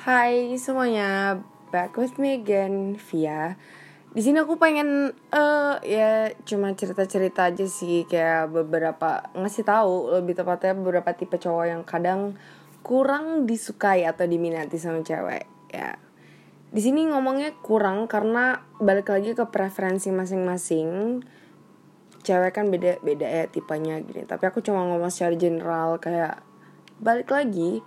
Hai semuanya, back with me again, Via. Di sini aku pengen ya cuma cerita-cerita aja sih, kayak beberapa ngasih tahu, lebih tepatnya beberapa tipe cowok yang kadang kurang disukai atau diminati sama cewek. Ya, di sini ngomongnya kurang karena balik lagi ke preferensi masing-masing. Cewek kan beda-beda ya tipenya gini. Tapi aku cuma ngomong secara general, kayak balik lagi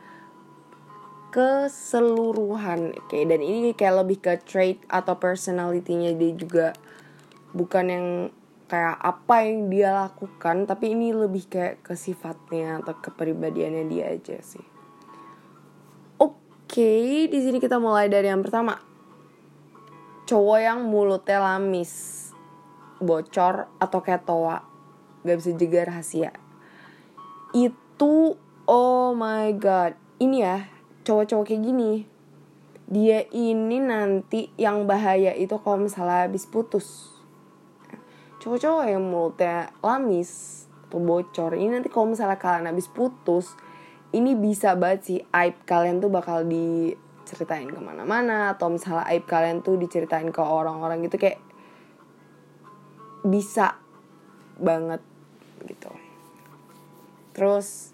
keseluruhan, okay. Dan ini kayak lebih ke trait atau personality-nya dia juga, bukan yang kayak apa yang dia lakukan, tapi ini lebih kayak ke sifatnya atau kepribadiannya dia aja sih. Okay, di sini kita mulai dari yang pertama, cowok yang mulutnya lamis, bocor atau kayak toa, gak bisa jaga rahasia. Itu oh my god, ini ya cowok-cowok kayak gini, dia ini nanti yang bahaya itu kalau misalnya habis putus. Cowok-cowok yang mulutnya lamis atau bocor ini nanti kalau misalnya kalian habis putus, ini bisa banget sih aib kalian tuh bakal diceritain kemana-mana, atau misalnya aib kalian tuh diceritain ke orang-orang gitu, kayak bisa banget gitu. Terus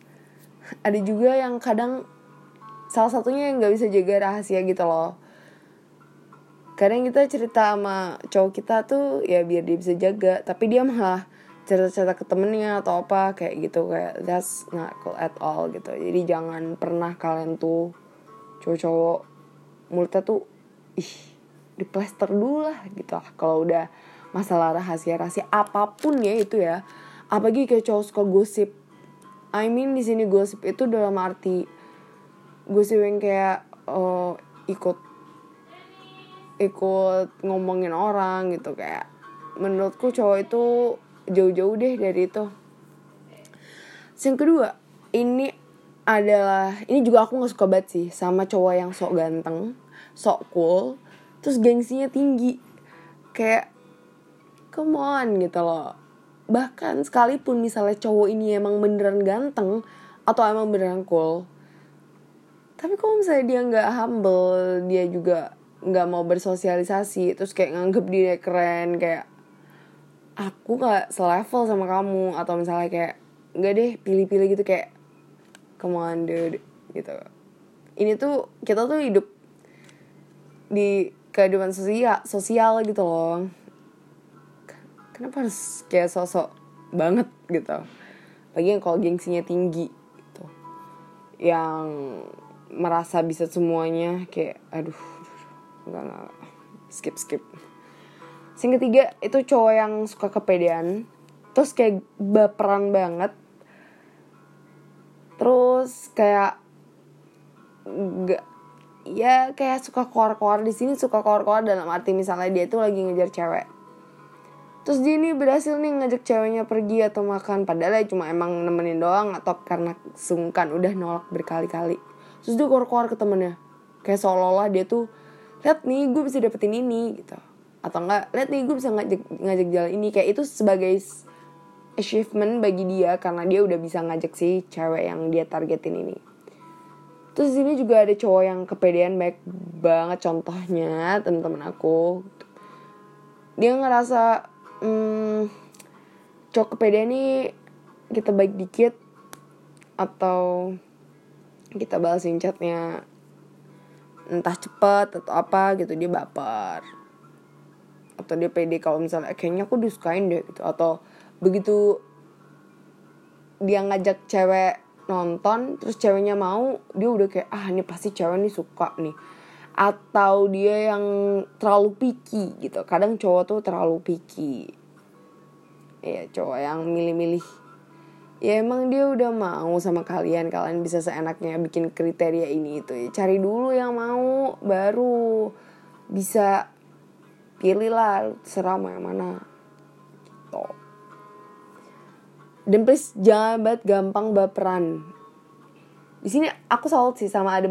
ada juga yang kadang salah satunya yang gak bisa jaga rahasia gitu loh. Kadang kita cerita sama cowok kita tuh ya biar dia bisa jaga, tapi dia malah cerita-cerita ke temennya atau apa kayak gitu, kayak that's not cool at all gitu. Jadi jangan pernah kalian tuh cowok-cowok mulutnya tuh diplaster dulu lah gitu lah kalau udah masalah rahasia-rahasia apapun ya itu ya. Apalagi kayak cowok suka gosip. I mean di sini gosip itu dalam arti gosip yang kayak ikut ngomongin orang gitu. Kayak menurutku cowok itu jauh-jauh deh dari itu. Yang kedua, ini juga aku nggak suka banget sih sama cowok yang sok ganteng, sok cool, terus gengsinya tinggi. Kayak come on gitu loh. Bahkan sekalipun misalnya cowok ini emang beneran ganteng atau emang beneran cool, tapi kalau misalnya dia gak humble, dia juga gak mau bersosialisasi, terus kayak nganggep dia keren, kayak aku gak selevel sama kamu, atau misalnya kayak gak deh pilih-pilih gitu, kayak come on dude gitu. Ini tuh kita tuh hidup di kehidupan sosial gitu loh. Kenapa harus kayak sosok banget gitu? Lagi yang kalau gengsinya tinggi gitu, yang merasa bisa semuanya, kayak aduh enggak skip. Yang ketiga itu cowok yang suka kepedean, terus kayak baperan banget, terus kayak enggak ya kayak suka koar-koar. Di sini suka koar-koar dalam arti misalnya dia tuh lagi ngejar cewek, terus dia ini berhasil nih ngajak ceweknya pergi atau makan, padahal ya cuma emang nemenin doang atau karena sungkan udah nolak berkali-kali. Terus dia keluar ke temennya, kayak seolah-olah dia tuh, lihat nih gue bisa dapetin ini gitu, atau enggak, lihat nih gue bisa ngajak jalan ini. Kayak itu sebagai achievement bagi dia karena dia udah bisa ngajak si cewek yang dia targetin ini. Terus di sini juga ada cowok yang kepedean banget, contohnya teman-teman aku. Dia ngerasa cowok kepedean nih kita baik dikit atau kita balesin chatnya entah cepet atau apa gitu, dia baper. Atau dia pede kalau misalnya kayaknya aku disukain deh gitu, atau begitu dia ngajak cewek nonton terus ceweknya mau, dia udah kayak ini pasti cewek nih suka nih. Atau dia yang terlalu picky gitu. Kadang cowok tuh terlalu picky. Ya cowok yang milih-milih. Ya emang dia udah mau sama kalian, kalian bisa seenaknya bikin kriteria ini itu. Ya, cari dulu yang mau, baru bisa pilih lah, terserah mau yang mana. Gitu. Dan please jangan banget gampang baperan. Di sini aku salut sih sama ada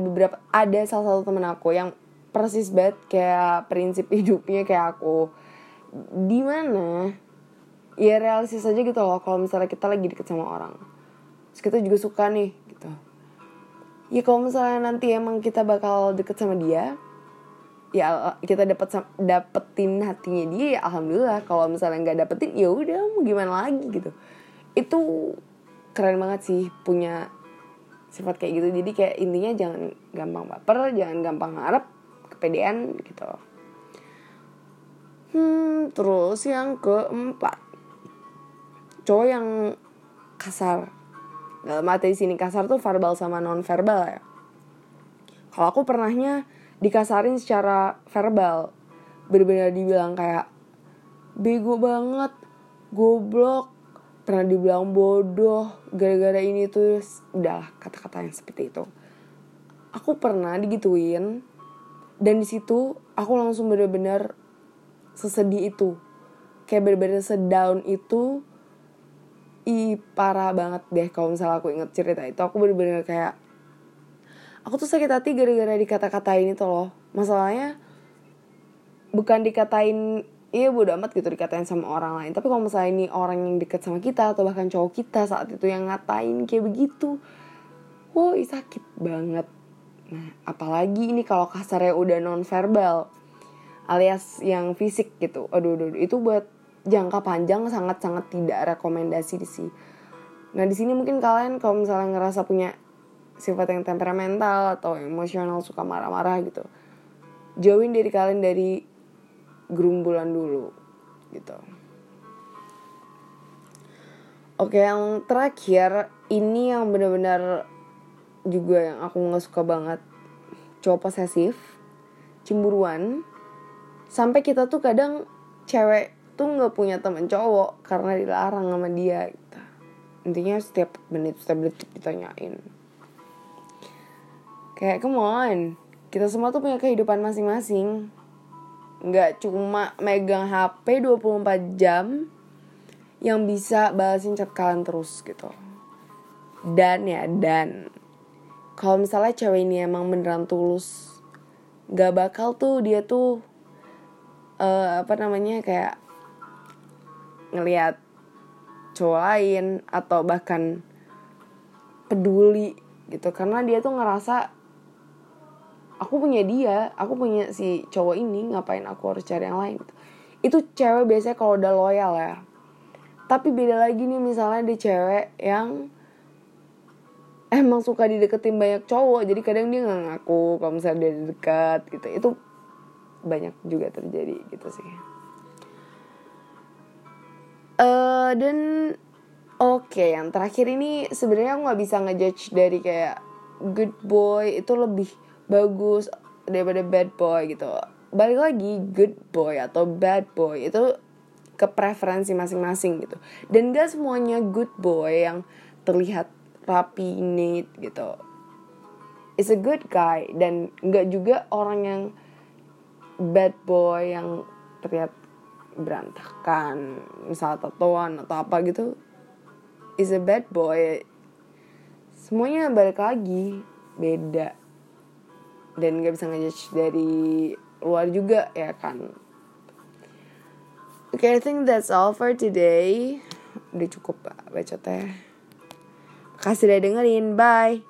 salah satu teman aku yang persis banget kayak prinsip hidupnya kayak aku. Di mana? Ya realistis aja gitu loh, kalau misalnya kita lagi deket sama orang, terus kita juga suka nih gitu, ya kalau misalnya nanti emang kita bakal deket sama dia, ya kita dapetin hatinya dia, ya alhamdulillah. Kalau misalnya nggak dapetin, ya udah mau gimana lagi gitu. Itu keren banget sih punya sifat kayak gitu. Jadi kayak intinya jangan gampang baper, jangan gampang ngarep, kepedean gitu. Terus yang keempat, cowok yang kasar. Dalam arti sini kasar tuh verbal sama non verbal ya. Kalau aku pernahnya dikasarin secara verbal, bener-bener dibilang kayak bego banget, goblok, pernah dibilang bodoh, gara-gara ini tuh, udahlah kata-kata yang seperti itu. Aku pernah digituin, dan di situ aku langsung bener-bener sesedih itu, kayak bener-bener sedown itu. Ih, parah banget deh kalau misalnya aku inget cerita itu. Aku bener-bener kayak, aku tuh sakit hati gara-gara dikata-katain itu loh. Masalahnya bukan dikatain, iya bodo amat gitu dikatain sama orang lain, tapi kalau misalnya ini orang yang deket sama kita atau bahkan cowok kita saat itu yang ngatain kayak begitu, woi sakit banget. Nah, apalagi ini kalau kasarnya udah non-verbal alias yang fisik gitu. Aduh, itu buat jangka panjang sangat-sangat tidak rekomendasi sih. Nah, di sini mungkin kalian kalau misalnya ngerasa punya sifat yang temperamental atau emosional, suka marah-marah gitu, jauhin diri kalian dari gerumbulan dulu gitu. Oke, yang terakhir ini yang benar-benar juga yang aku nggak suka banget, cowok posesif, cemburuan, sampai kita tuh kadang cewek tuh nggak punya teman cowok karena dilarang sama dia gitu. Intinya setiap menit ditanyain. Kayak come on, kita semua tuh punya kehidupan masing-masing. Gak cuma megang HP 24 jam yang bisa balasin chat kalian terus gitu. Dan kalau misalnya cewek ini emang beneran tulus, gak bakal tuh dia tuh kayak ngelihat cowok lain atau bahkan peduli gitu. Karena dia tuh ngerasa, aku punya dia, aku punya si cowok ini, ngapain aku harus cari yang lain gitu. Itu cewek biasanya kalau udah loyal ya. Tapi beda lagi nih misalnya ada cewek yang emang suka dideketin banyak cowok, jadi kadang dia gak ngaku kalau misalnya dia dekat gitu. Itu banyak juga terjadi gitu sih. Yang terakhir ini sebenarnya aku gak bisa ngejudge dari kayak good boy itu lebih bagus daripada bad boy gitu. Balik lagi, good boy atau bad boy itu ke preferensi masing-masing gitu. Dan gak semuanya good boy yang terlihat rapi, neat gitu is a good guy. Dan gak juga orang yang bad boy yang terlihat berantakan, misalnya tatoan atau apa gitu, is a bad boy. Semuanya balik lagi beda, dan gak bisa ngejudge dari luar juga ya kan. Okay, I think that's all for today. Udah cukup bacotnya. Makasih udah dengerin, bye.